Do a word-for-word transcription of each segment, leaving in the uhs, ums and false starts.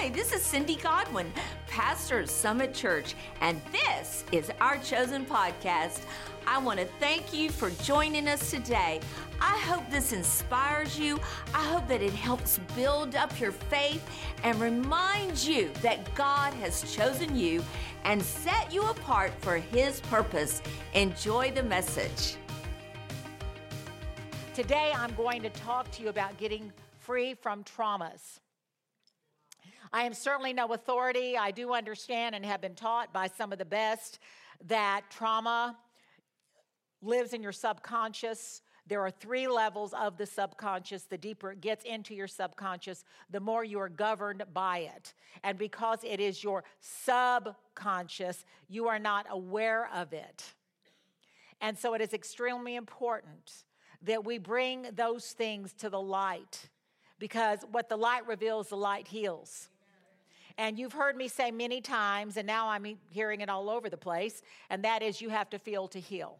Hi, this is Cindy Godwin, pastor of Summit Church, and this is Our Chosen Podcast. I want to thank you for joining us today. I hope this inspires you. I hope that it helps build up your faith and remind you that God has chosen you and set you apart for His purpose. Enjoy the message. Today, I'm going to talk to you about getting free from traumas. I am certainly no authority. I do understand and have been taught by some of the best that trauma lives in your subconscious. There are three levels of the subconscious. The deeper it gets into your subconscious, the more you are governed by it. And because it is your subconscious, you are not aware of it. And so it is extremely important that we bring those things to the light, because what the light reveals, the light heals. And you've heard me say many times, and now I'm hearing it all over the place, and that is you have to feel to heal.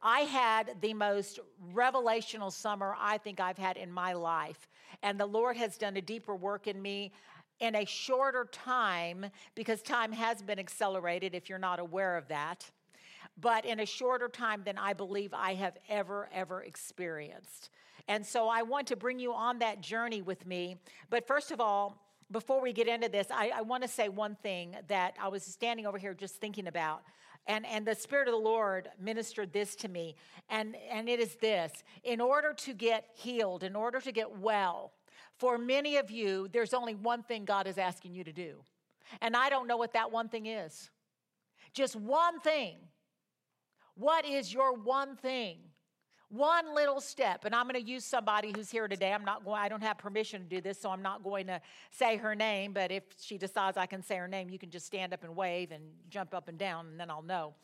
I had the most revelational summer I think I've had in my life. And the Lord has done a deeper work in me in a shorter time, because time has been accelerated, if you're not aware of that, but in a shorter time than I believe I have ever, ever experienced. And so I want to bring you on that journey with me. But first of all, before we get into this, I, I want to say one thing that I was standing over here just thinking about. And, and the Spirit of the Lord ministered this to me, and, and it is this. In order to get healed, in order to get well, for many of you, there's only one thing God is asking you to do. And I don't know what that one thing is. Just one thing. What is your one thing? One little step, and I'm going to use somebody who's here today. I'm not going, I don't have permission to do this, so I'm not going to say her name, but if she decides I can say her name, you can just stand up and wave and jump up and down, and then I'll know.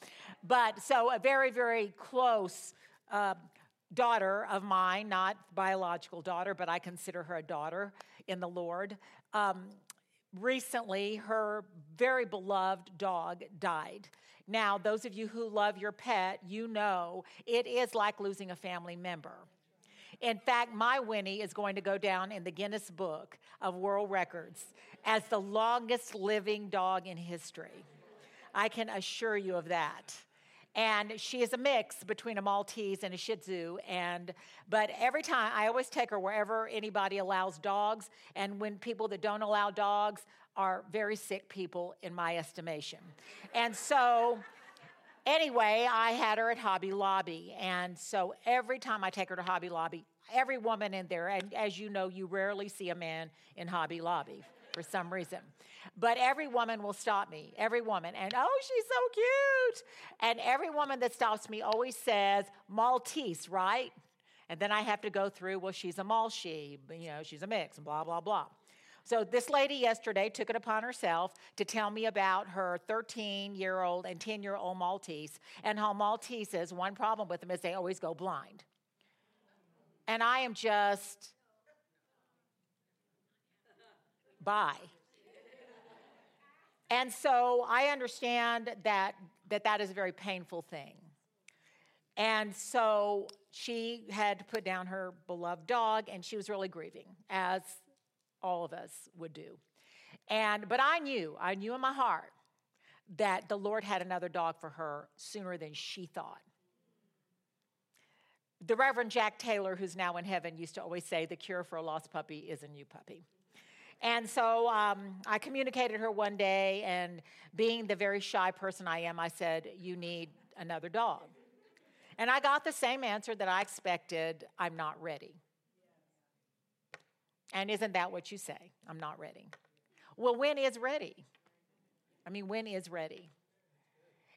But so a very, very close uh, daughter of mine, not biological daughter, but I consider her a daughter in the Lord. Um, recently, her very beloved dog died. Now, those of you who love your pet, you know it is like losing a family member. In fact, my Winnie is going to go down in the Guinness Book of World Records as the longest living dog in history. I can assure you of that. And she is a mix between a Maltese and a Shih Tzu. And, but every time, I always take her wherever anybody allows dogs. And when people that don't allow dogs are very sick people, in my estimation. And so, anyway, I had her at Hobby Lobby. And so every time I take her to Hobby Lobby, every woman in there, and as you know, you rarely see a man in Hobby Lobby for some reason. But every woman will stop me, every woman. And, oh, she's so cute. And every woman that stops me always says, Maltese, right? And then I have to go through, well, she's a malshi, you know, she's a mix, and blah, blah, blah. So this lady yesterday took it upon herself to tell me about her thirteen-year-old and ten-year-old Maltese, and how Malteses, one problem with them is they always go blind. And I am just, bye. And so I understand that that, that is a very painful thing. And so she had to put down her beloved dog, and she was really grieving, as all of us would do. And, but I knew, I knew in my heart that the Lord had another dog for her sooner than she thought. The Reverend Jack Taylor, who's now in heaven, used to always say, the cure for a lost puppy is a new puppy. And so um, I communicated her one day, and being the very shy person I am, I said, you need another dog. And I got the same answer that I expected, I'm not ready. And isn't that what you say? I'm not ready. Well, when is ready? I mean, when is ready?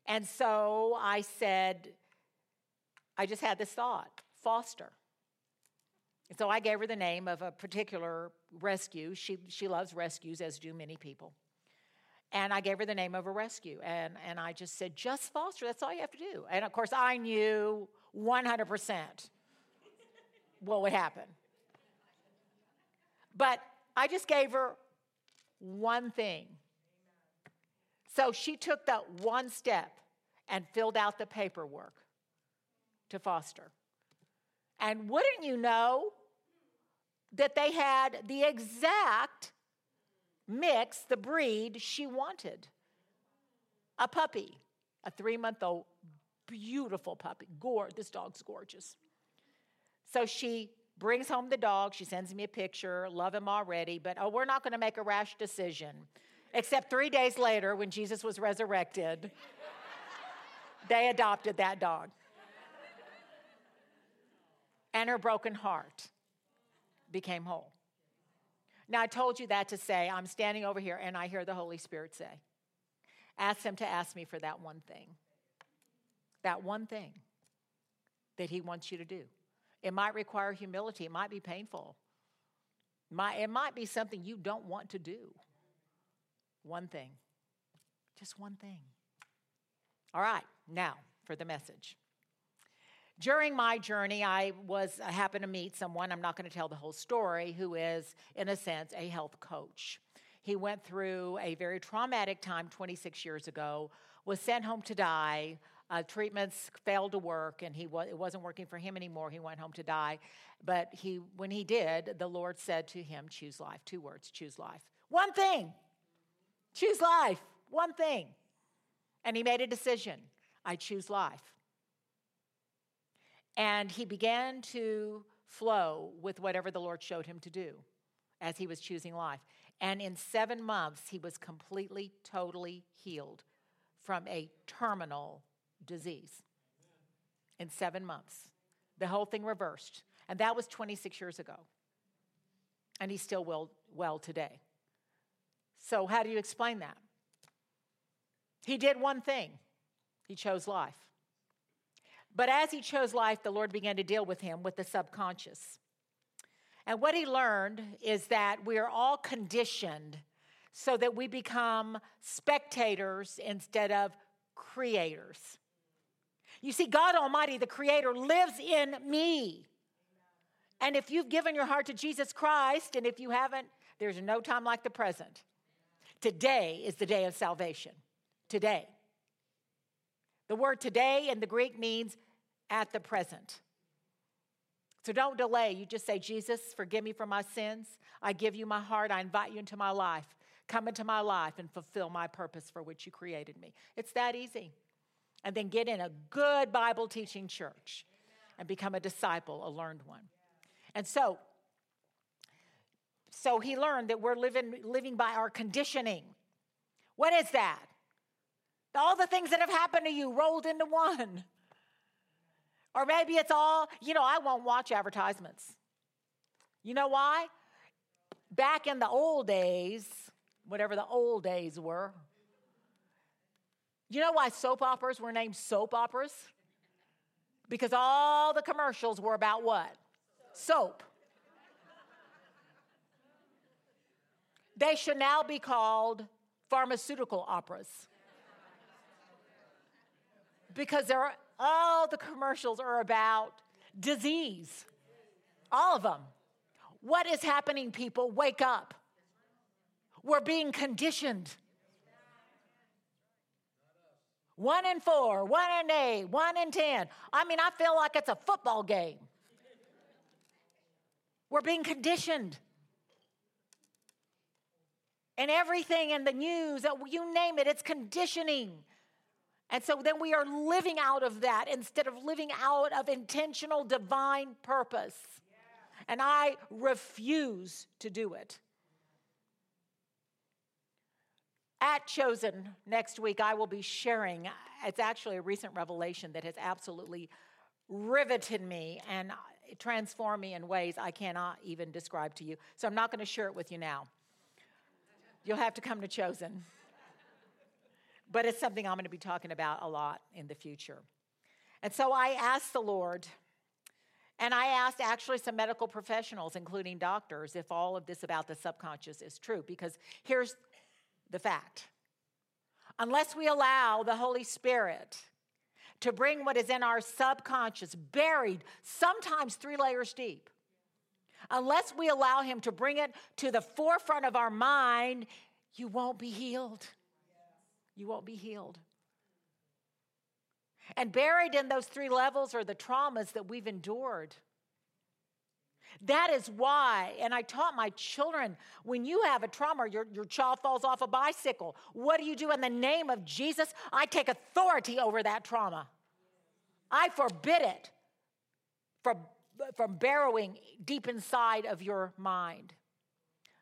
And so I said, I just had this thought, foster. And so I gave her the name of a particular rescue. She she loves rescues, as do many people. And I gave her the name of a rescue. And, and I just said, just foster. That's all you have to do. And, of course, I knew one hundred percent what would happen. But I just gave her one thing. So she took that one step and filled out the paperwork to foster. And wouldn't you know that they had the exact mix, the breed she wanted. A puppy, a three-month-old, beautiful puppy. Gore, this dog's gorgeous. So she brings home the dog. She sends me a picture. Love him already. But, oh, we're not going to make a rash decision. Except three days later, when Jesus was resurrected, they adopted that dog. And her broken heart became whole. Now, I told you that to say, I'm standing over here, and I hear the Holy Spirit say, ask him to ask me for that one thing. That one thing that he wants you to do. It might require humility. It might be painful. It might be something you don't want to do. One thing. Just one thing. All right, now for the message. During my journey, I was I happened to meet someone, I'm not going to tell the whole story, who is, in a sense, a health coach. He went through a very traumatic time twenty-six years ago, was sent home to die. Uh, treatments failed to work, and he was, it wasn't working for him anymore. He went home to die. But he, when he did, the Lord said to him, choose life. Two words, choose life. One thing. Choose life. One thing. And he made a decision. I choose life. And he began to flow with whatever the Lord showed him to do as he was choosing life. And in seven months, he was completely, totally healed from a terminal disease. In seven months. The whole thing reversed. And that was twenty-six years ago. And he's still well, well today. So how do you explain that? He did one thing. He chose life. But as he chose life, the Lord began to deal with him with the subconscious. And what he learned is that we are all conditioned so that we become spectators instead of creators. You see, God Almighty, the Creator, lives in me. And if you've given your heart to Jesus Christ, and if you haven't, there's no time like the present. Today is the day of salvation. Today. The word today in the Greek means at the present. So don't delay. You just say, Jesus, forgive me for my sins. I give you my heart. I invite you into my life. Come into my life and fulfill my purpose for which you created me. It's that easy. And then get in a good Bible teaching church and become a disciple, a learned one. And so, so he learned that we're living, living by our conditioning. What is that? All the things that have happened to you rolled into one. Or maybe it's all, you know, I won't watch advertisements. You know why? Back in the old days, whatever the old days were, you know why soap operas were named soap operas? Because all the commercials were about what? Soap. They should now be called pharmaceutical operas. Because there are, all the commercials are about disease. All of them. What is happening, people? Wake up. We're being conditioned. One in four, one in eight, one in ten. I mean, I feel like it's a football game. We're being conditioned. And everything in the news, you name it, it's conditioning. And so then we are living out of that instead of living out of intentional divine purpose. Yeah. And I refuse to do it. At Chosen next week, I will be sharing. It's actually a recent revelation that has absolutely riveted me and transformed me in ways I cannot even describe to you. So I'm not going to share it with you now. You'll have to come to Chosen. But it's something I'm going to be talking about a lot in the future. And so I asked the Lord, and I asked actually some medical professionals, including doctors, if all of this about the subconscious is true. Because here's the fact. Unless we allow the Holy Spirit to bring what is in our subconscious, buried sometimes three layers deep, unless we allow him to bring it to the forefront of our mind, you won't be healed. You won't be healed. And buried in those three levels are the traumas that we've endured. That is why, and I taught my children, when you have a trauma, your, your child falls off a bicycle, what do you do? In the name of Jesus, I take authority over that trauma. I forbid it from, from burrowing deep inside of your mind.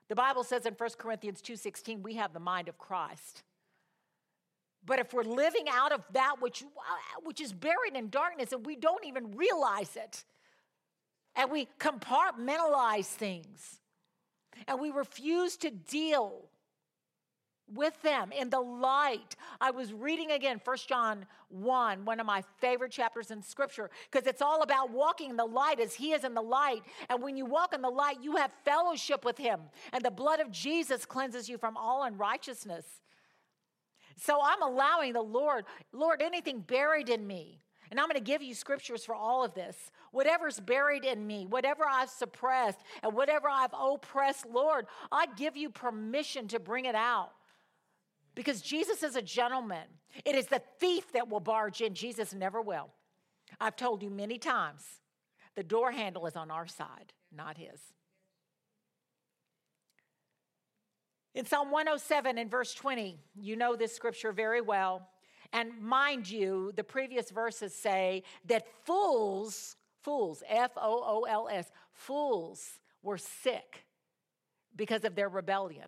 The Bible says in First Corinthians two sixteen, we have the mind of Christ. But if we're living out of that which, which is buried in darkness and we don't even realize it, and we compartmentalize things, and we refuse to deal with them in the light. I was reading again First John one, one of my favorite chapters in Scripture, because it's all about walking in the light as He is in the light. And when you walk in the light, you have fellowship with Him, and the blood of Jesus cleanses you from all unrighteousness. So I'm allowing the Lord, Lord, anything buried in me. And I'm going to give you scriptures for all of this. Whatever's buried in me, whatever I've suppressed, and whatever I've oppressed, Lord, I give you permission to bring it out. Because Jesus is a gentleman. It is the thief that will barge in. Jesus never will. I've told you many times, the door handle is on our side, not his. In Psalm one oh seven and verse twenty, you know this scripture very well. And mind you, the previous verses say that fools, fools, F O O L S, fools were sick because of their rebellion.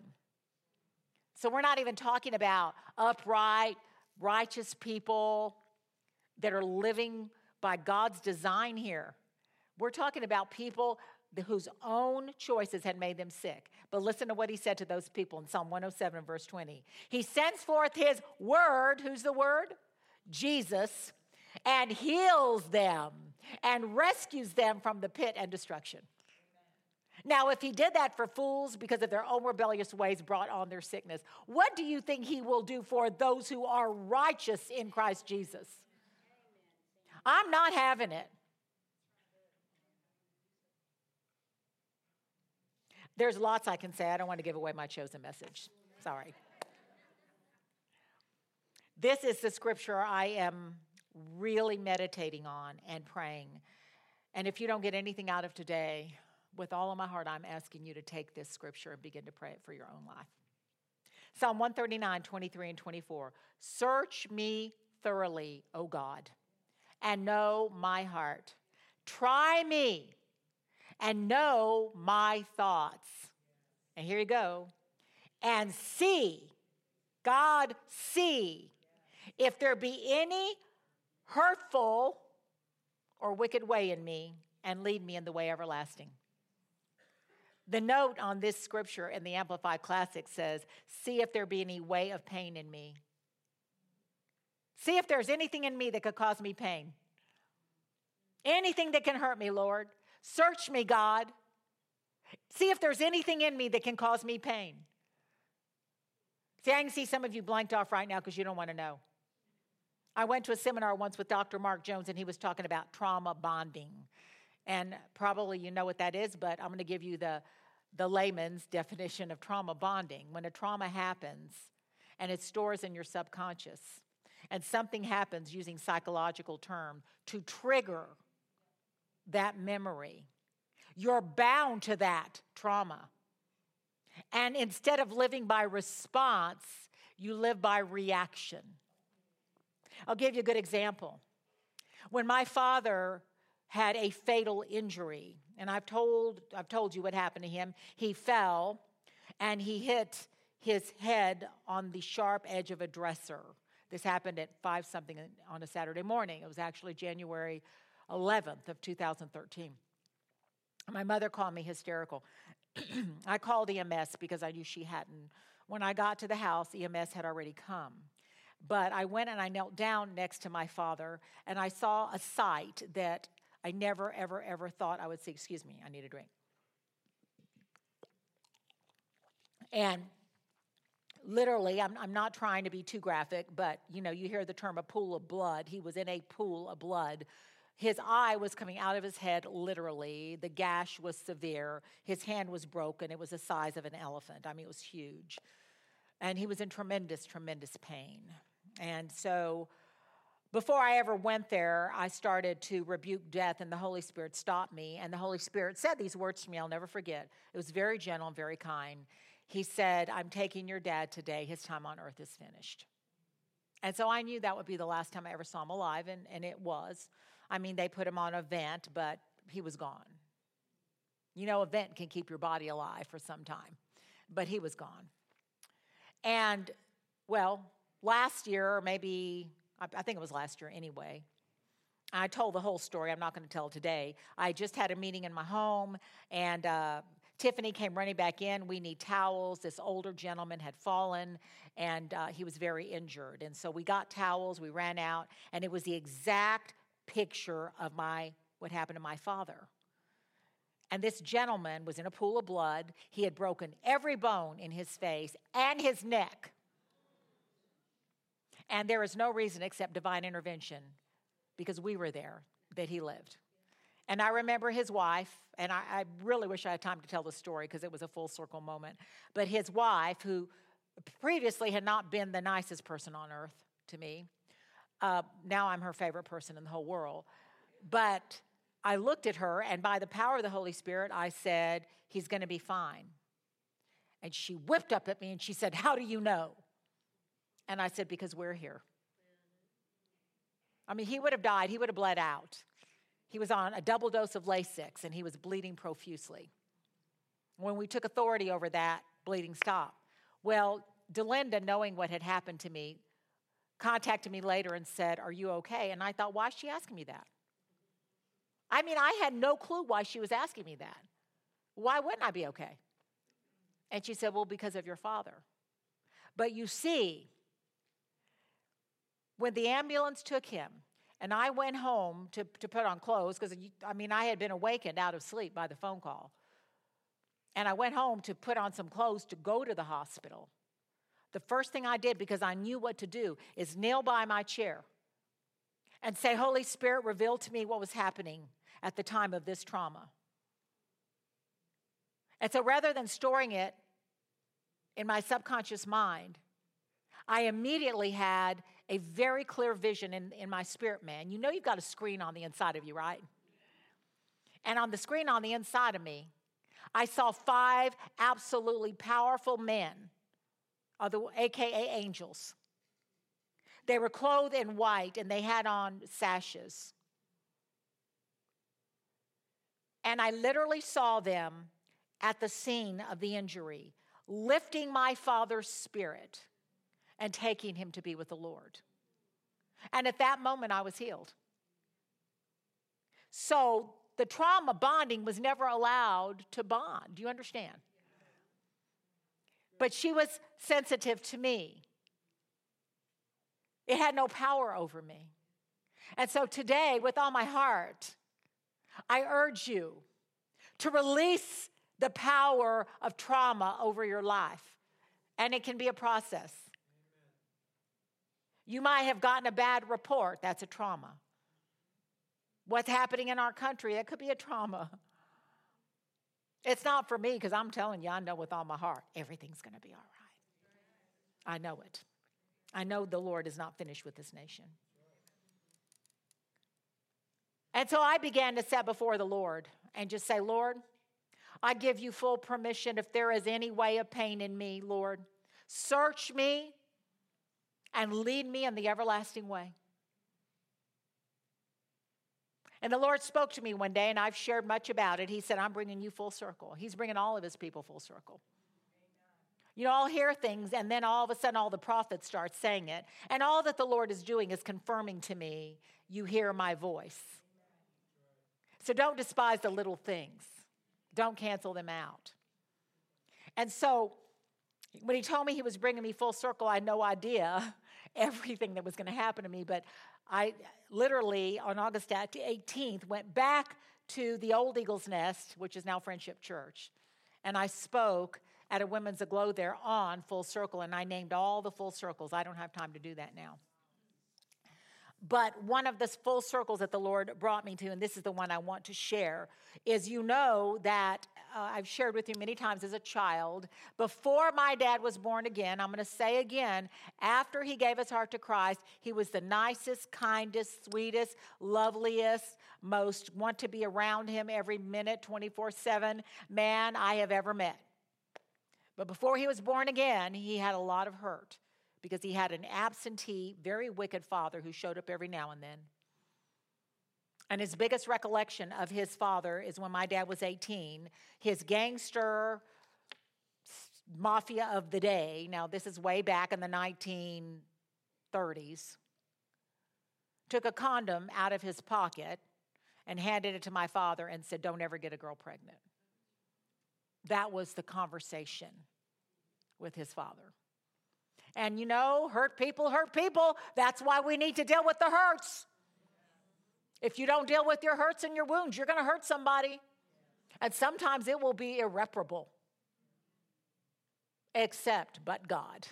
So we're not even talking about upright, righteous people that are living by God's design here. We're talking about people whose own choices had made them sick. But listen to what he said to those people in Psalm one oh seven, verse twenty. He sends forth his word, who's the word? Jesus, and heals them and rescues them from the pit and destruction. Amen. Now, if he did that for fools because of their own rebellious ways brought on their sickness, what do you think he will do for those who are righteous in Christ Jesus? Amen. I'm not having it. There's lots I can say. I don't want to give away my chosen message. Sorry. This is the scripture I am really meditating on and praying. And if you don't get anything out of today, with all of my heart, I'm asking you to take this scripture and begin to pray it for your own life. Psalm one thirty-nine, twenty-three and twenty-four. Search me thoroughly, O God, and know my heart. Try me. And know my thoughts. And here you go. And see, God see, if there be any hurtful or wicked way in me, and lead me in the way everlasting. The note on this scripture in the Amplified Classic says, see if there be any way of pain in me. See if there's anything in me that could cause me pain. Anything that can hurt me, Lord. Search me, God. See if there's anything in me that can cause me pain. See, I can see some of you blanked off right now because you don't want to know. I went to a seminar once with Doctor Mark Jones, and he was talking about trauma bonding. And probably you know what that is, but I'm going to give you the, the layman's definition of trauma bonding. When a trauma happens, and it stores in your subconscious, and something happens using psychological term to trigger that memory, you're bound to that trauma. And instead of living by response, you live by reaction. I'll give you a good example. When my father had a fatal injury, and I've told, I've told you what happened to him, he fell and he hit his head on the sharp edge of a dresser. This happened at five something on a Saturday morning. It was actually January eleventh of two thousand thirteen. My mother called me hysterical. I called E M S because I knew she hadn't. When I got to the house, E M S had already come. But I went and I knelt down next to my father, and I saw a sight that I never, ever, ever thought I would see. Excuse me, I need a drink. And literally, I'm, I'm not trying to be too graphic, but, you know, you hear the term a pool of blood. He was in a pool of blood. His eye was coming out of his head, literally. The gash was severe. His hand was broken. It was the size of an elephant. I mean, it was huge. And he was in tremendous, tremendous pain. And so Before I ever went there, I started to rebuke death, and the Holy Spirit stopped me. And the Holy Spirit said these words to me, I'll never forget. It was very gentle and very kind. He said, I'm taking your dad today. His time on earth is finished. And so I knew that would be the last time I ever saw him alive, and, and it was. I mean, they put him on a vent, but he was gone. You know, a vent can keep your body alive for some time, but he was gone. And, well, last year, or maybe... I think it was last year anyway. I told the whole story. I'm not going to tell it today. I just had a meeting in my home, and uh, Tiffany came running back in. We need towels. This older gentleman had fallen, and uh, he was very injured. And so we got towels. We ran out, and it was the exact picture of my what happened to my father. And this gentleman was in a pool of blood. He had broken every bone in his face and his neck. And there is no reason except divine intervention, because we were there, that he lived. And I remember his wife, and I, I really wish I had time to tell the story because it was a full circle moment. But his wife, who previously had not been the nicest person on earth to me, uh, now I'm her favorite person in the whole world. But I looked at her, and by the power of the Holy Spirit, I said, he's going to be fine. And she whipped up at me, and she said, how do you know? And I said, because we're here. I mean, he would have died. He would have bled out. He was on a double dose of Lasix, and he was bleeding profusely. When we took authority over that, bleeding stopped. Well, Delinda, knowing what had happened to me, contacted me later and said, are you okay? And I thought, why is she asking me that? I mean, I had no clue why she was asking me that. Why wouldn't I be okay? And she said, well, because of your father. But you see... when the ambulance took him, and I went home to, to put on clothes, because, I mean, I had been awakened out of sleep by the phone call. And I went home to put on some clothes to go to the hospital. The first thing I did, because I knew what to do, is kneel by my chair and say, Holy Spirit, reveal to me what was happening at the time of this trauma. And so rather than storing it in my subconscious mind, I immediately had a very clear vision in, in my spirit, man. You know you've got a screen on the inside of you, right? And on the screen on the inside of me, I saw five absolutely powerful men, a k a angels. They were clothed in white, and they had on sashes. And I literally saw them at the scene of the injury, lifting my father's spirit and taking him to be with the Lord. And at that moment, I was healed. So the trauma bonding was never allowed to bond. Do you understand? But she was sensitive to me. It had no power over me. And so today, with all my heart, I urge you to release the power of trauma over your life. And it can be a process. You might have gotten a bad report. That's a trauma. What's happening in our country, that could be a trauma. It's not for me, because I'm telling you, I know with all my heart, everything's going to be all right. I know it. I know the Lord is not finished with this nation. And so I began to set before the Lord and just say, Lord, I give you full permission. If there is any way of pain in me, Lord, search me and lead me in the everlasting way. And the Lord spoke to me one day, and I've shared much about it. He said, I'm bringing you full circle. He's bringing all of his people full circle. Amen. You know, I'll hear things, and then all of a sudden, all the prophets start saying it. And all that the Lord is doing is confirming to me, you hear my voice. So don't despise the little things. Don't cancel them out. And so... when he told me he was bringing me full circle, I had no idea everything that was going to happen to me. But I literally, on August eighteenth, went back to the old Eagle's Nest, which is now Friendship Church. And I spoke at a Women's Aglow there on full circle. And I named all the full circles. I don't have time to do that now. But one of the full circles that the Lord brought me to, and this is the one I want to share, is you know that uh, I've shared with you many times as a child, before my dad was born again, I'm going to say again, after he gave his heart to Christ, he was the nicest, kindest, sweetest, loveliest, most want to be around him every minute, twenty-four seven man I have ever met. But before he was born again, he had a lot of hurt, because he had an absentee, very wicked father who showed up every now and then. And his biggest recollection of his father is when my dad was eighteen, his gangster mafia of the day, now this is way back in the nineteen thirties, took a condom out of his pocket and handed it to my father and said, "Don't ever get a girl pregnant." That was the conversation with his father. And you know, hurt people hurt people. That's why we need to deal with the hurts. If you don't deal with your hurts and your wounds, you're going to hurt somebody. And sometimes it will be irreparable. Except but God.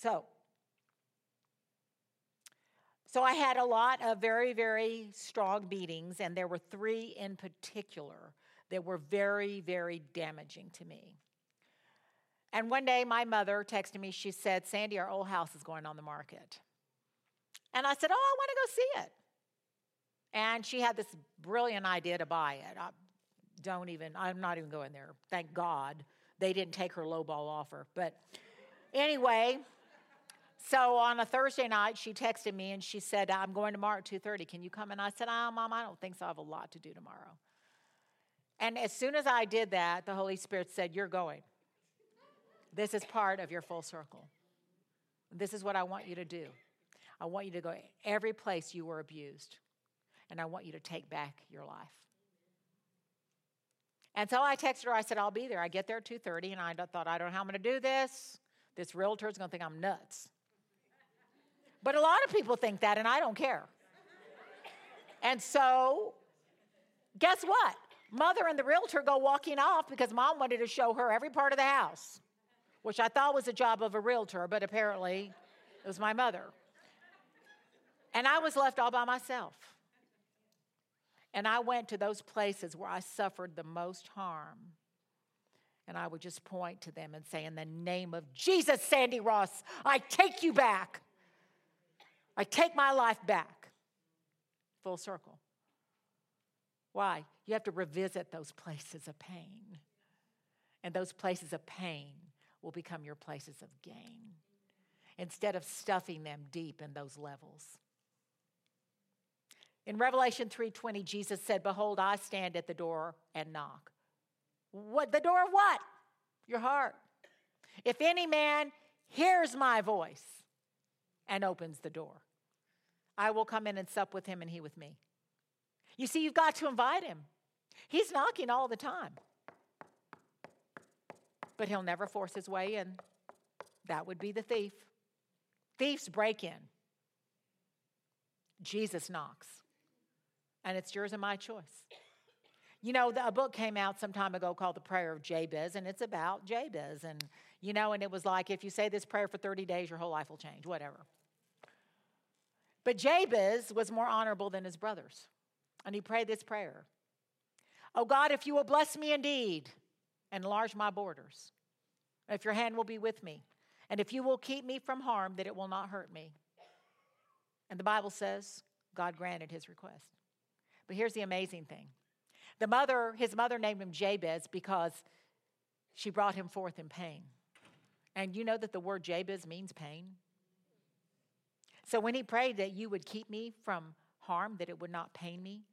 So, so I had a lot of very, very strong beatings, and there were three in particular that were very, very damaging to me. And one day my mother texted me, she said, "Sandy, our old house is going on the market." And I said, "Oh, I want to go see it." And she had this brilliant idea to buy it. I don't even, I'm not even going there. Thank God they didn't take her lowball offer. But anyway, so on a Thursday night, she texted me and she said, "I'm going tomorrow at two thirty. Can you come?" And I said, "Oh, Mom, I don't think so. I have a lot to do tomorrow." And as soon as I did that, the Holy Spirit said, "You're going. This is part of your full circle. This is what I want you to do. I want you to go every place you were abused, and I want you to take back your life." And so I texted her. I said, "I'll be there." I get there at two thirty, and I thought, I don't know how I'm going to do this. This realtor is going to think I'm nuts. But a lot of people think that, and I don't care. And so guess what? Mother and the realtor go walking off because Mom wanted to show her every part of the house, which I thought was the job of a realtor, but apparently it was my mother. And I was left all by myself. And I went to those places where I suffered the most harm. And I would just point to them and say, "In the name of Jesus, Sandy Ross, I take you back. I take my life back." Full circle. Why? You have to revisit those places of pain. And those places of pain will become your places of gain, instead of stuffing them deep in those levels. In Revelation three twenty, Jesus said, "Behold, I stand at the door and knock." What, the door of what? Your heart. "If any man hears my voice and opens the door, I will come in and sup with him and he with me." You see, you've got to invite him. He's knocking all the time. But he'll never force his way in. That would be the thief. Thieves break in. Jesus knocks. And it's yours and my choice. You know, a book came out some time ago called The Prayer of Jabez, and it's about Jabez. And, you know, and it was like, if you say this prayer for thirty days, your whole life will change, whatever. But Jabez was more honorable than his brothers. And he prayed this prayer. "Oh God, if you will bless me indeed, enlarge my borders. If your hand will be with me, and if you will keep me from harm, that it will not hurt me." And the Bible says God granted his request. But here's the amazing thing. The mother, his mother named him Jabez because she brought him forth in pain. And you know that the word Jabez means pain. So when he prayed that you would keep me from harm, that it would not pain me,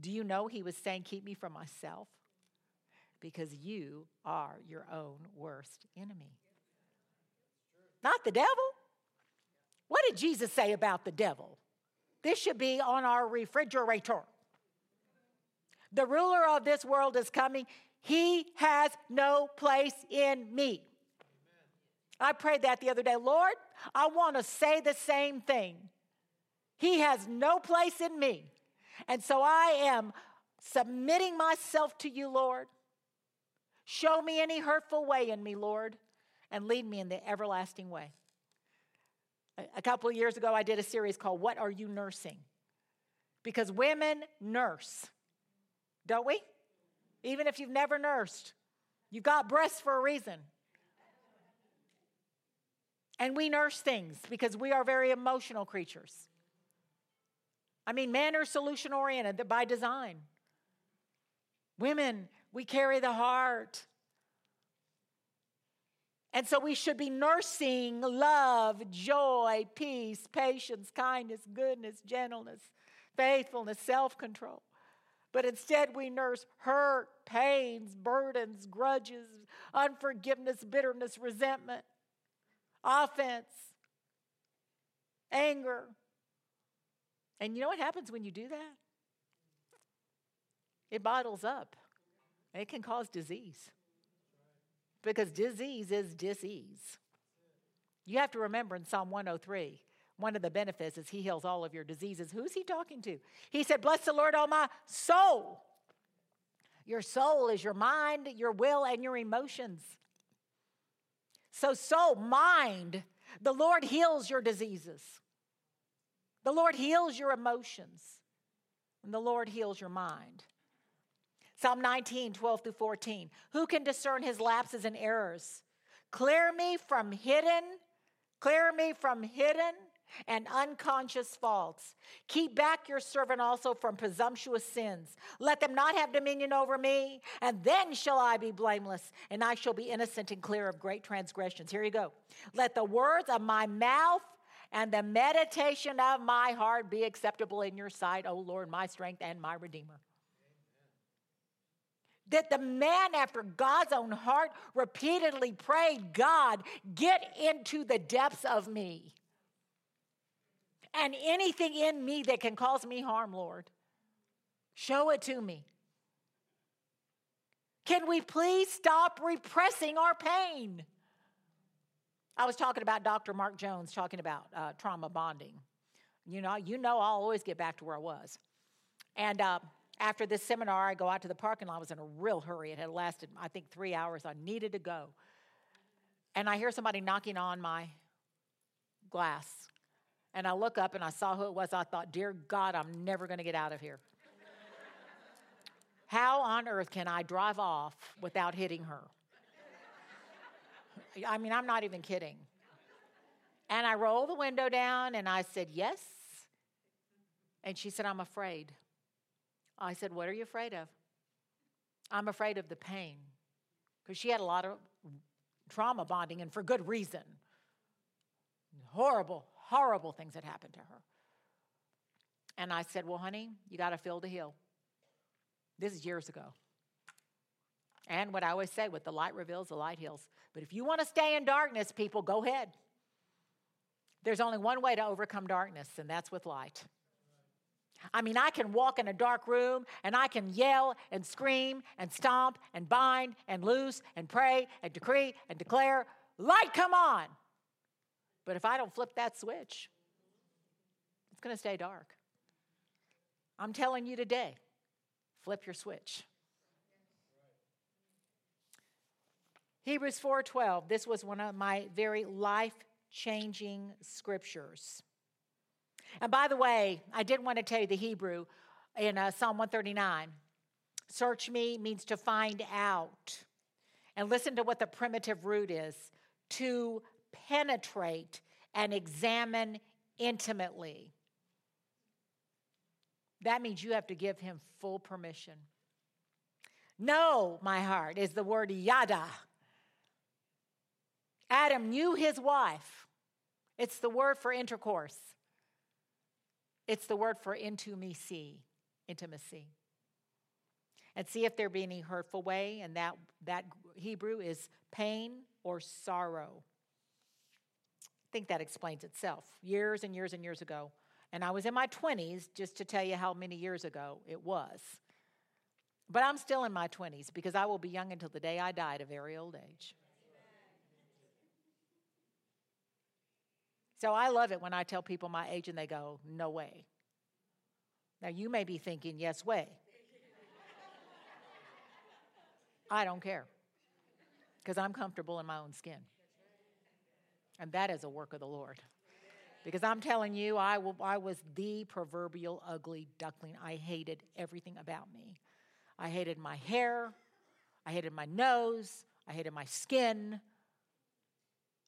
do you know he was saying, keep me from myself? Because you are your own worst enemy. Not the devil. What did Jesus say about the devil? This should be on our refrigerator. "The ruler of this world is coming. He has no place in me." I prayed that the other day. Lord, I want to say the same thing. He has no place in me. And so I am submitting myself to you, Lord. Show me any hurtful way in me, Lord, and lead me in the everlasting way. A couple of years ago, I did a series called What Are You Nursing? Because women nurse, don't we? Even if you've never nursed, you've got breasts for a reason. And we nurse things because we are very emotional creatures. I mean, men are solution-oriented by design. Women, we carry the heart. And so we should be nursing love, joy, peace, patience, kindness, goodness, gentleness, faithfulness, self-control. But instead we nurse hurt, pains, burdens, grudges, unforgiveness, bitterness, resentment, offense, anger. And you know what happens when you do that? It bottles up. And it can cause disease. Because disease is disease. You have to remember in Psalm one oh three, one of the benefits is he heals all of your diseases. Who's he talking to? He said, bless the Lord, O my soul. Your soul is your mind, your will, and your emotions. So soul, mind, the Lord heals your diseases. The Lord heals your emotions. And the Lord heals your mind. Psalm nineteen, twelve through fourteen. Who can discern his lapses and errors? Clear me from hidden, clear me from hidden and unconscious faults. Keep back your servant also from presumptuous sins. Let them not have dominion over me, and then shall I be blameless, and I shall be innocent and clear of great transgressions. Here you go. Let the words of my mouth and the meditation of my heart be acceptable in your sight, O Lord, my strength and my Redeemer. That the man after God's own heart repeatedly prayed, God, get into the depths of me. And anything in me that can cause me harm, Lord, show it to me. Can we please stop repressing our pain? I was talking about Doctor Mark Jones, talking about uh, trauma bonding. You know, you know, I'll always get back to where I was. And uh, after this seminar, I go out to the parking lot. I was in a real hurry. It had lasted, I think, three hours. I needed to go. And I hear somebody knocking on my glass. And I look up and I saw who it was. I thought, dear God, I'm never going to get out of here. How on earth can I drive off without hitting her? I mean, I'm not even kidding. And I rolled the window down and I said, yes. And she said, I'm afraid. I said, what are you afraid of? I'm afraid of the pain. Because she had a lot of trauma bonding, and for good reason. Horrible, horrible things had happened to her. And I said, well, honey, you got to feel to heal. This is years ago. And what I always say, what the light reveals, the light heals. But if you want to stay in darkness, people, go ahead. There's only one way to overcome darkness, and that's with light. I mean, I can walk in a dark room, and I can yell and scream and stomp and bind and loose and pray and decree and declare, light, come on. But if I don't flip that switch, it's going to stay dark. I'm telling you today, flip your switch. Hebrews four twelve, this was one of my very life-changing scriptures. And by the way, I did want to tell you the Hebrew in uh, Psalm one thirty-nine. Search me means to find out. And listen to what the primitive root is. To penetrate and examine intimately. That means you have to give him full permission. No, my heart, is the word yada. Adam knew his wife. It's the word for intercourse. It's the word for intimacy, intimacy. And see if there be any hurtful way, and that, that Hebrew is pain or sorrow. I think that explains itself. Years and years and years ago, and I was in my twenties, just to tell you how many years ago it was. But I'm still in my twenties because I will be young until the day I die at a very old age. So I love it when I tell people my age and they go, no way. Now you may be thinking, yes way. I don't care because I'm comfortable in my own skin. And that is a work of the Lord. Because I'm telling you, I, will, I was the proverbial ugly duckling. I hated everything about me. I hated my hair. I hated my nose. I hated my skin.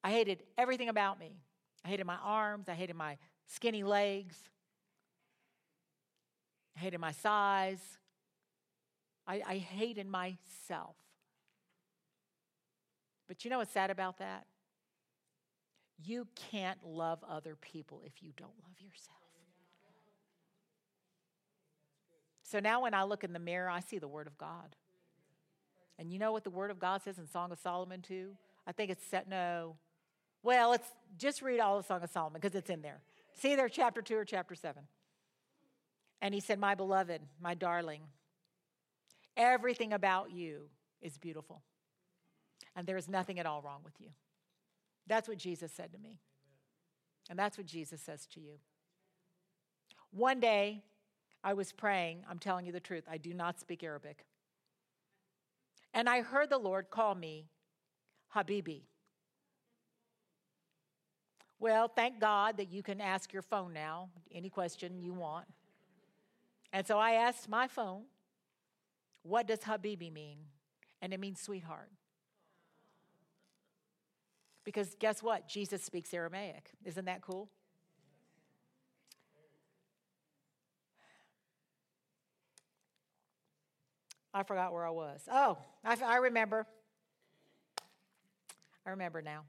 I hated everything about me. I hated my arms. I hated my skinny legs. I hated my size. I, I hated myself. But you know what's sad about that? You can't love other people if you don't love yourself. So now when I look in the mirror, I see the Word of God. And you know what the Word of God says in Song of Solomon too? I think it's set, no. Well, it's just read all of Song of Solomon because it's in there. See there, chapter two or chapter seven. And he said, my beloved, my darling, everything about you is beautiful. And there is nothing at all wrong with you. That's what Jesus said to me. And that's what Jesus says to you. One day, I was praying. I'm telling you the truth. I do not speak Arabic. And I heard the Lord call me Habibi. Well, thank God that you can ask your phone now, any question you want. And so I asked my phone, what does Habibi mean? And it means sweetheart. Because guess what? Jesus speaks Aramaic. Isn't that cool? I forgot where I was. Oh, I, I remember. I remember now.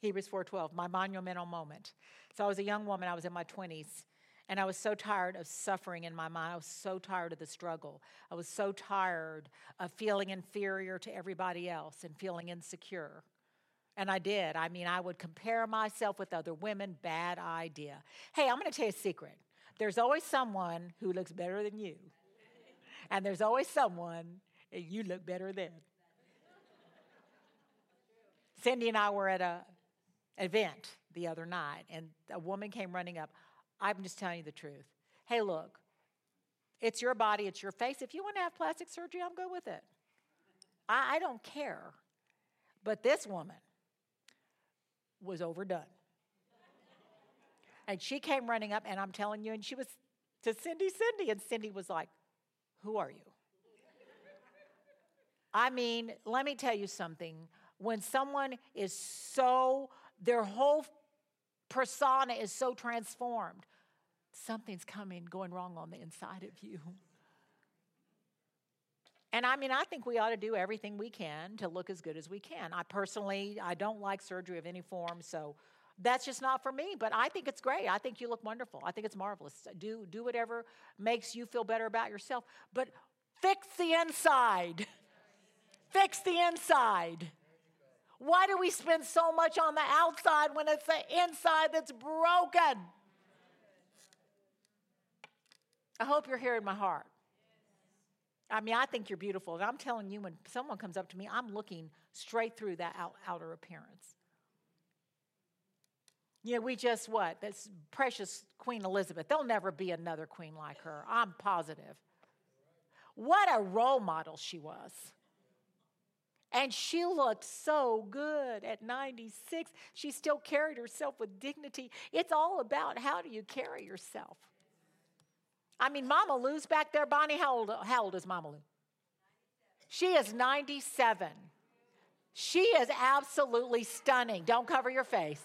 Hebrews four twelve, my monumental moment. So I was a young woman. I was in my twenties. And I was so tired of suffering in my mind. I was so tired of the struggle. I was so tired of feeling inferior to everybody else and feeling insecure. And I did. I mean, I would compare myself with other women. Bad idea. Hey, I'm going to tell you a secret. There's always someone who looks better than you. And there's always someone and you look better than. Cindy and I were at an event the other night, and a woman came running up. I'm just telling you the truth. Hey, look, it's your body, it's your face. If you want to have plastic surgery, I'm good with it. I, I don't care. But this woman was overdone. And she came running up, and I'm telling you, and she was to Cindy, Cindy, and Cindy was like, who are you? I mean, let me tell you something. When someone is so, their whole persona is so transformed, something's coming, going wrong on the inside of you. And I mean, I think we ought to do everything we can to look as good as we can. I personally, I don't like surgery of any form, so that's just not for me, but I think it's great. I think you look wonderful. I think it's marvelous. Do, do whatever makes you feel better about yourself, but fix the inside. Fix the inside. Why do we spend so much on the outside when it's the inside that's broken? I hope you're hearing my heart. I mean, I think you're beautiful. And I'm telling you, when someone comes up to me, I'm looking straight through that out, outer appearance. You know, we just, what? That's precious Queen Elizabeth. There'll never be another queen like her. I'm positive. What a role model she was. And she looked so good at ninety-six. She still carried herself with dignity. It's all about how do you carry yourself. I mean, Mama Lou's back there. Bonnie, how old, how old is Mama Lou? She is ninety-seven. She is absolutely stunning. Don't cover your face.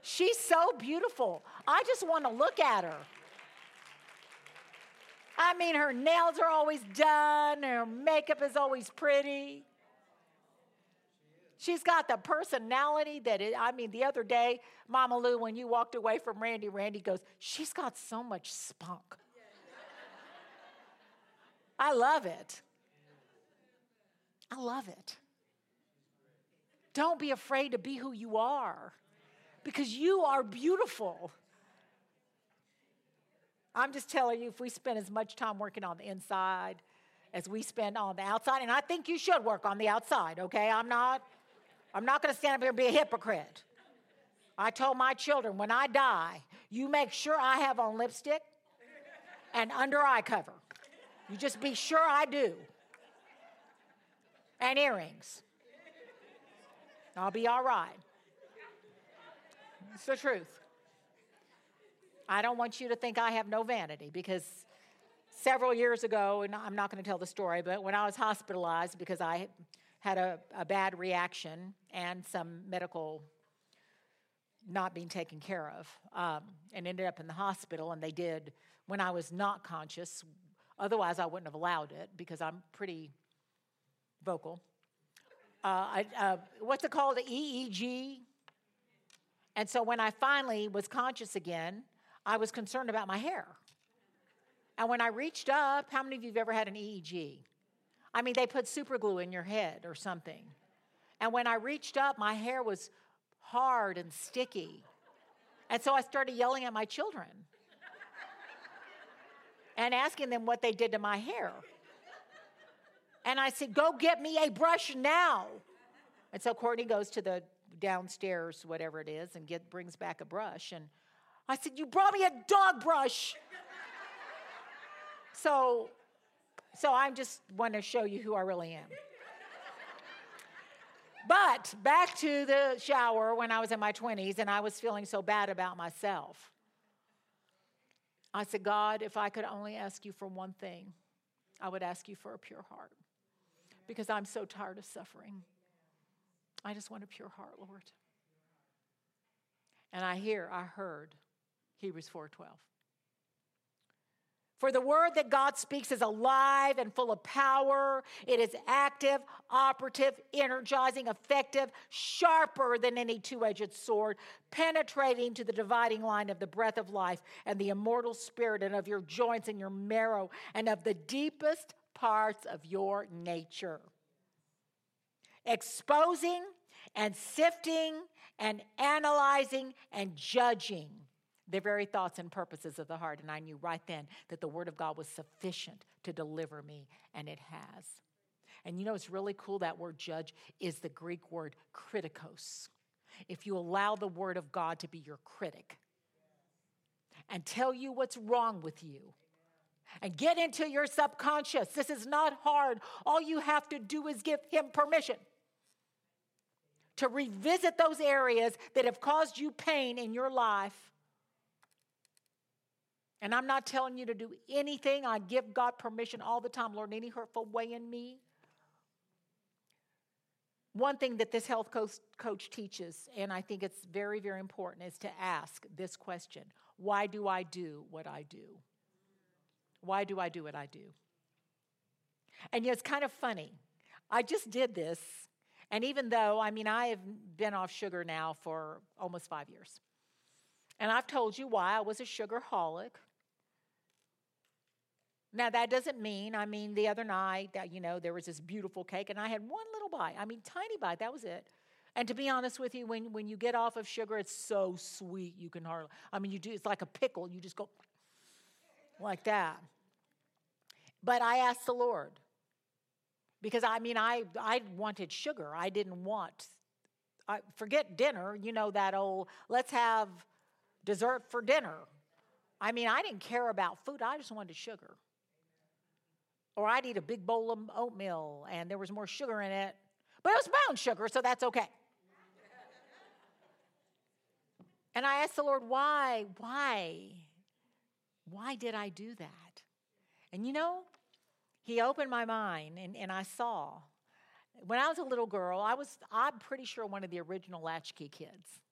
She's so beautiful. I just want to look at her. I mean, her nails are always done. Her makeup is always pretty. She's got the personality that, it, I mean, the other day, Mama Lou, when you walked away from Randy, Randy goes, she's got so much spunk. I love it. I love it. Don't be afraid to be who you are. Because you are beautiful. I'm just telling you, if we spend as much time working on the inside as we spend on the outside, and I think you should work on the outside, okay? I'm not, I'm not going to stand up here and be a hypocrite. I told my children, when I die, you make sure I have on lipstick and under eye cover. You just be sure I do. And earrings. I'll be all right. It's the truth. I don't want you to think I have no vanity, because several years ago, and I'm not going to tell the story, but when I was hospitalized because I had a, a bad reaction and some medical not being taken care of, um, and ended up in the hospital, and they did when I was not conscious. Otherwise, I wouldn't have allowed it because I'm pretty vocal. Uh, I, uh, what's it called? The E E G? And so when I finally was conscious again, I was concerned about my hair. And when I reached up, how many of you have ever had an E E G? I mean, they put super glue in your head or something. And when I reached up, my hair was hard and sticky. And so I started yelling at my children and asking them what they did to my hair. And I said, go get me a brush now. And so Courtney goes to the downstairs, whatever it is, and get, brings back a brush. And I said, you brought me a dog brush. so, so I just want to show you who I really am. But back to the shower when I was in my twenties and I was feeling so bad about myself. I said, God, if I could only ask you for one thing, I would ask you for a pure heart, because I'm so tired of suffering. I just want a pure heart, Lord. And I hear, I heard Hebrews four twelve. For the word that God speaks is alive and full of power. It is active, operative, energizing, effective, sharper than any two-edged sword, penetrating to the dividing line of the breath of life and the immortal spirit, and of your joints and your marrow, and of the deepest parts of your nature, exposing and sifting and analyzing and judging the very thoughts and purposes of the heart. And I knew right then that the word of God was sufficient to deliver me, and it has. And you know, it's really cool. That word judge is the Greek word kritikos. If you allow the word of God to be your critic and tell you what's wrong with you and get into your subconscious, this is not hard. All you have to do is give him permission to revisit those areas that have caused you pain in your life. And I'm not telling you to do anything. I give God permission all the time. Lord, any hurtful way in me. One thing that this health coach, coach teaches, and I think it's very, very important, is to ask this question. Why do I do what I do? Why do I do what I do? And you know, it's kind of funny. I just did this. And even though, I mean, I have been off sugar now for almost five years. And I've told you why I was a sugarholic. Now, that doesn't mean, I mean, the other night, that, you know, there was this beautiful cake, and I had one little bite. I mean, tiny bite, that was it. And to be honest with you, when, when you get off of sugar, it's so sweet you can hardly, I mean, you do. It's like a pickle. You just go like that. But I asked the Lord, because, I mean, I, I wanted sugar. I didn't want, I, forget dinner, you know, that old, let's have dessert for dinner. I mean, I didn't care about food. I just wanted sugar. Or I'd eat a big bowl of oatmeal, and there was more sugar in it. But it was brown sugar, so that's okay. And I asked the Lord, why, why, why did I do that? And you know, he opened my mind, and, and I saw. When I was a little girl, I was, I'm pretty sure, one of the original latchkey kids.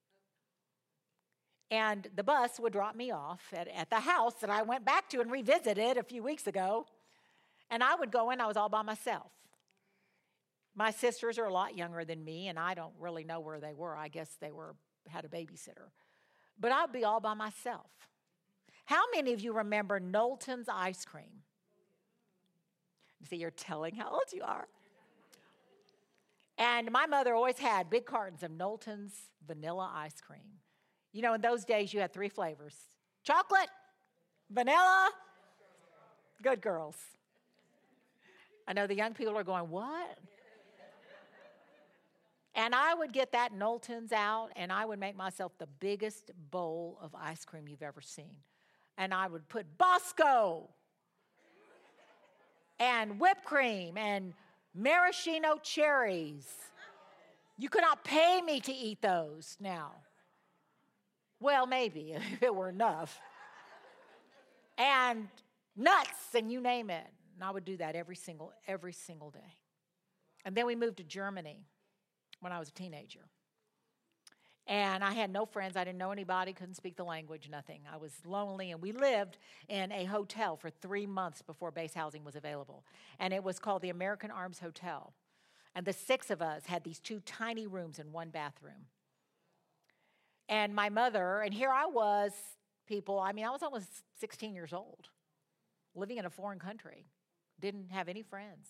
And the bus would drop me off at, at the house that I went back to and revisited a few weeks ago. And I would go in. I was all by myself. My sisters are a lot younger than me, and I don't really know where they were. I guess they were had a babysitter. But I'd be all by myself. How many of you remember Knowlton's ice cream? See, you're telling how old you are. And my mother always had big cartons of Knowlton's vanilla ice cream. You know, in those days, you had three flavors. Chocolate, vanilla, good girls. I know the young people are going, what? And I would get that Knowlton's out, and I would make myself the biggest bowl of ice cream you've ever seen. And I would put Bosco and whipped cream and maraschino cherries. You could not pay me to eat those now. Well, maybe, if it were enough. and nuts and you name it. And I would do that every single, every single day. And then we moved to Germany when I was a teenager. And I had no friends. I didn't know anybody, couldn't speak the language, nothing. I was lonely, and we lived in a hotel for three months before base housing was available. And it was called the American Arms Hotel. And the six of us had these two tiny rooms and one bathroom. And my mother, and here I was, people, I mean, I was almost sixteen years old, living in a foreign country, didn't have any friends.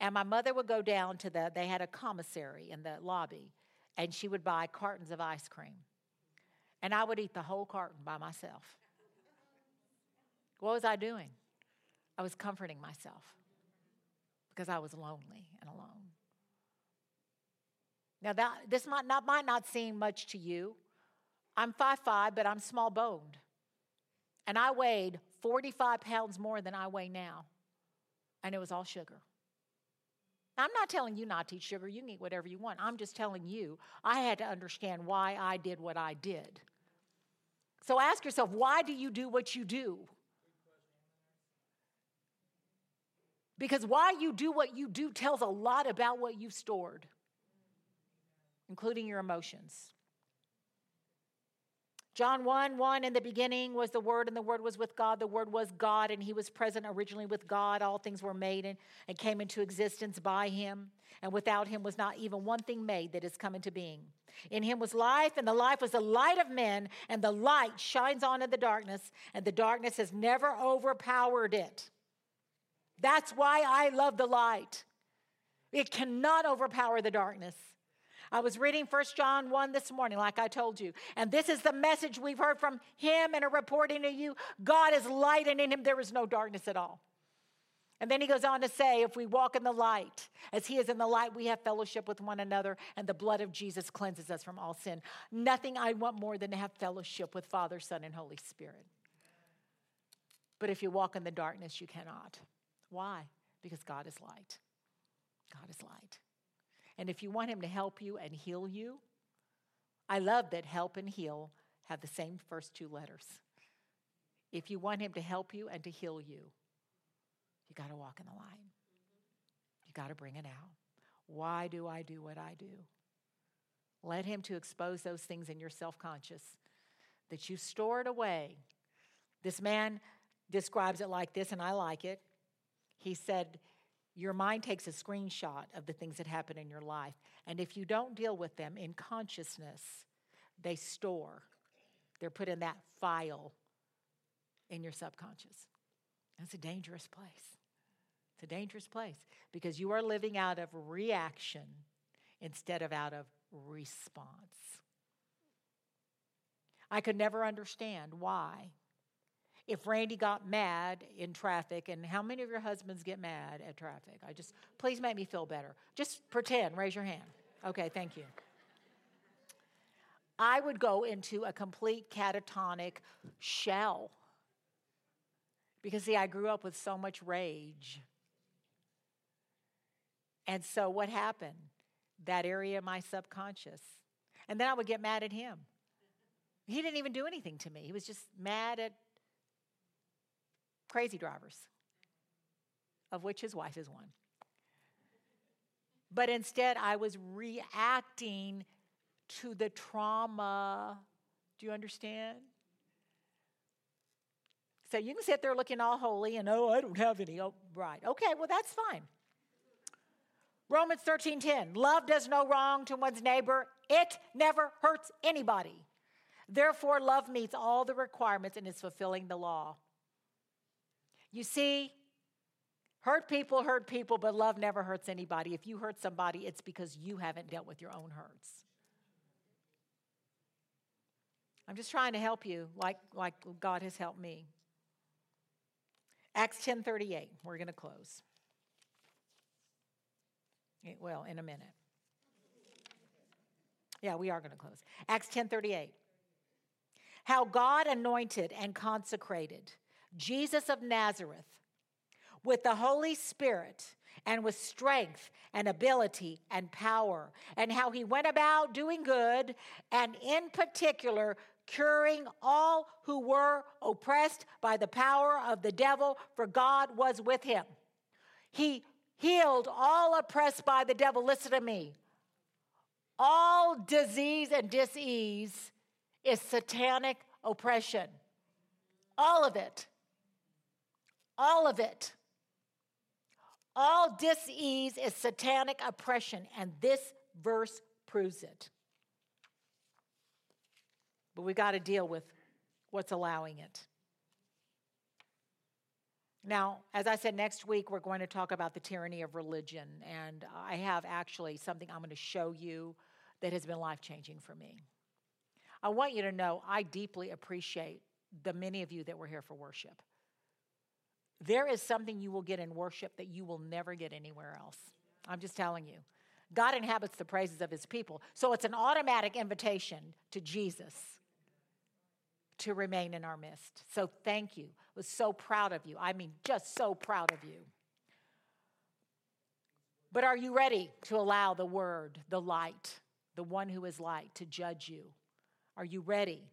And my mother would go down to the, they had a commissary in the lobby, and she would buy cartons of ice cream. And I would eat the whole carton by myself. What was I doing? I was comforting myself because I was lonely and alone. Now, that, this might not, might not seem much to you. I'm five foot five, but I'm small-boned. And I weighed forty-five pounds more than I weigh now. And it was all sugar. I'm not telling you not to eat sugar. You can eat whatever you want. I'm just telling you, I had to understand why I did what I did. So ask yourself, why do you do what you do? Because why you do what you do tells a lot about what you've stored, including your emotions. John one one, in the beginning was the Word, and the Word was with God. The Word was God, and He was present originally with God. All things were made and, and came into existence by Him. And without Him was not even one thing made that has come into being. In Him was life, and the life was the light of men, and the light shines on in the darkness, and the darkness has never overpowered it. That's why I love the light. It cannot overpower the darkness. I was reading First John one this morning, like I told you. And this is the message we've heard from Him and are reporting to you. God is light, and in Him there is no darkness at all. And then He goes on to say, if we walk in the light, as He is in the light, we have fellowship with one another, and the blood of Jesus cleanses us from all sin. Nothing I want more than to have fellowship with Father, Son, and Holy Spirit. But if you walk in the darkness, you cannot. Why? Because God is light. God is light. And if you want Him to help you and heal you, I love that help and heal have the same first two letters. If you want Him to help you and to heal you, you got to walk in the light. You got to bring it out. Why do I do what I do? Let Him to expose those things in your self-conscious that you stored away. This man describes it like this, and I like it. He said, your mind takes a screenshot of the things that happen in your life. And if you don't deal with them in consciousness, they store. They're put in that file in your subconscious. That's a dangerous place. It's a dangerous place because you are living out of reaction instead of out of response. I could never understand why. If Randy got mad in traffic, and how many of your husbands get mad at traffic? I just, please make me feel better. Just pretend, raise your hand. Okay, thank you. I would go into a complete catatonic shell. Because, see, I grew up with so much rage. And so what happened? That area of my subconscious. And then I would get mad at him. He didn't even do anything to me. He was just mad at crazy drivers, of which his wife is one. But instead, I was reacting to the trauma. Do you understand? So you can sit there looking all holy and, oh, I don't have any. Oh, right. Okay, well, that's fine. Romans thirteen ten, love does no wrong to one's neighbor. It never hurts anybody. Therefore, love meets all the requirements and is fulfilling the law. You see, hurt people hurt people, but love never hurts anybody. If you hurt somebody, it's because you haven't dealt with your own hurts. I'm just trying to help you like, like God has helped me. Acts ten thirty-eight, we're going to close. It, well, in a minute. Yeah, we are going to close. Acts ten thirty-eight. How God anointed and consecrated Jesus of Nazareth with the Holy Spirit and with strength and ability and power, and how He went about doing good and in particular curing all who were oppressed by the power of the devil, for God was with him. He healed all oppressed by the devil. Listen to me. All disease and disease is satanic oppression. All of it. All of it. All disease is satanic oppression, and this verse proves it. But we got to deal with what's allowing it. Now, as I said, next week we're going to talk about the tyranny of religion, and I have actually something I'm going to show you that has been life-changing for me. I want you to know I deeply appreciate the many of you that were here for worship. There is something you will get in worship that you will never get anywhere else. I'm just telling you. God inhabits the praises of his people, so it's an automatic invitation to Jesus to remain in our midst. So thank you. I was so proud of you. I mean, just so proud of you. But are you ready to allow the word, the light, the one who is light, to judge you? Are you ready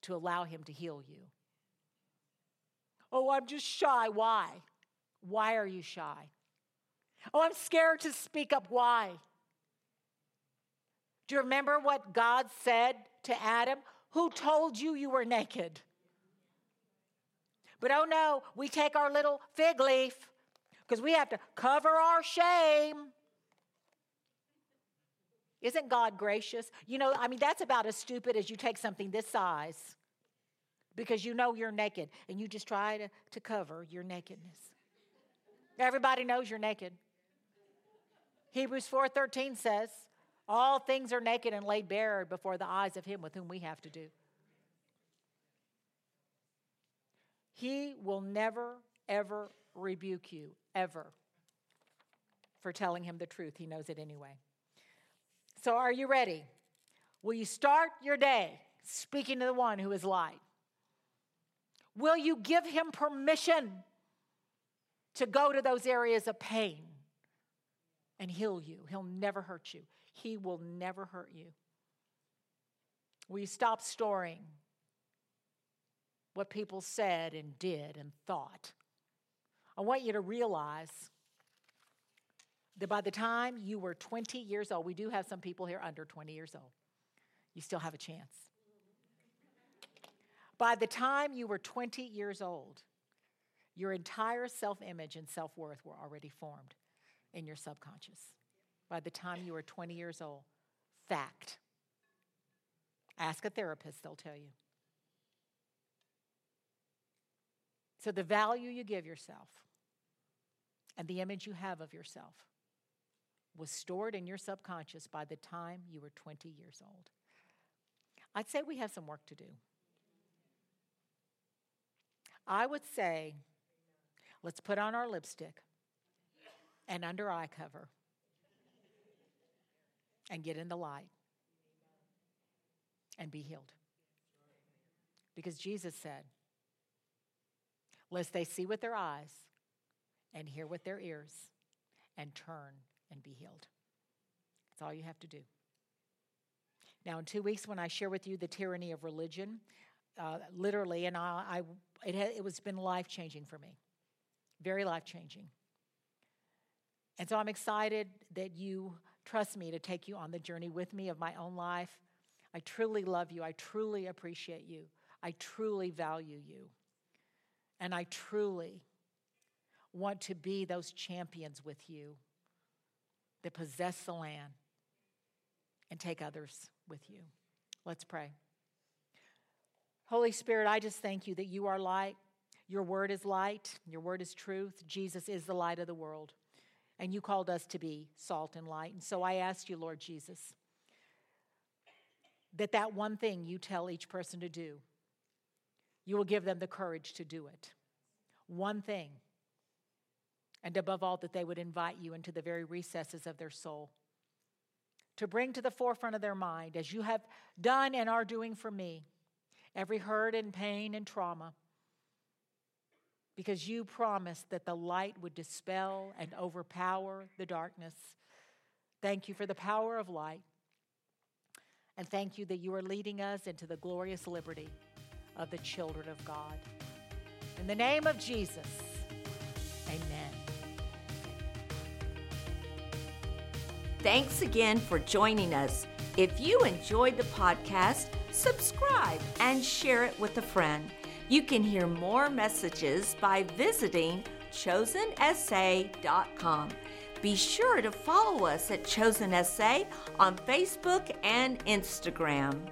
to allow him to heal you? Oh, I'm just shy. Why? Why are you shy? Oh, I'm scared to speak up. Why? Do you remember what God said to Adam? Who told you you were naked? But oh no, we take our little fig leaf because we have to cover our shame. Isn't God gracious? You know, I mean, that's about as stupid as you take something this size because you know you're naked and you just try to, to cover your nakedness. Everybody knows you're naked. Hebrews four thirteen says, all things are naked and laid bare before the eyes of him with whom we have to do. He will never, ever rebuke you, ever, for telling him the truth. He knows it anyway. So are you ready? Will you start your day speaking to the one who is light? Will you give him permission to go to those areas of pain and heal you? He'll never hurt you. He will never hurt you. Will you stop storing what people said and did and thought? I want you to realize that by the time you were twenty years old, we do have some people here under twenty years old, you still have a chance. By the time you were twenty years old, your entire self-image and self-worth were already formed in your subconscious. By the time you were twenty years old, fact. Ask a therapist, they'll tell you. So the value you give yourself and the image you have of yourself was stored in your subconscious by the time you were twenty years old. I'd say we have some work to do. I would say, let's put on our lipstick and under eye cover and get in the light and be healed. Because Jesus said, lest they see with their eyes and hear with their ears and turn and be healed. That's all you have to do. Now, in two weeks, when I share with you the tyranny of religion, uh, literally, and I, I it, ha, it was been life-changing for me, very life-changing. And so I'm excited that you trust me to take you on the journey with me of my own life. I truly love you. I truly appreciate you. I truly value you. And I truly want to be those champions with you that possess the land and take others with you. Let's pray. Holy Spirit, I just thank you that you are light. Your word is light. Your word is truth. Jesus is the light of the world. And you called us to be salt and light. And so I ask you, Lord Jesus, that that one thing you tell each person to do, you will give them the courage to do it. One thing. And above all, that they would invite you into the very recesses of their soul to bring to the forefront of their mind, as you have done and are doing for me, every hurt and pain and trauma, because you promised that the light would dispel and overpower the darkness. Thank you for the power of light. And thank you that you are leading us into the glorious liberty of the children of God. In the name of Jesus, amen. Thanks again for joining us. If you enjoyed the podcast, subscribe and share it with a friend. You can hear more messages by visiting chosen S A dot com. Be sure to follow us at Chosen S A on Facebook and Instagram.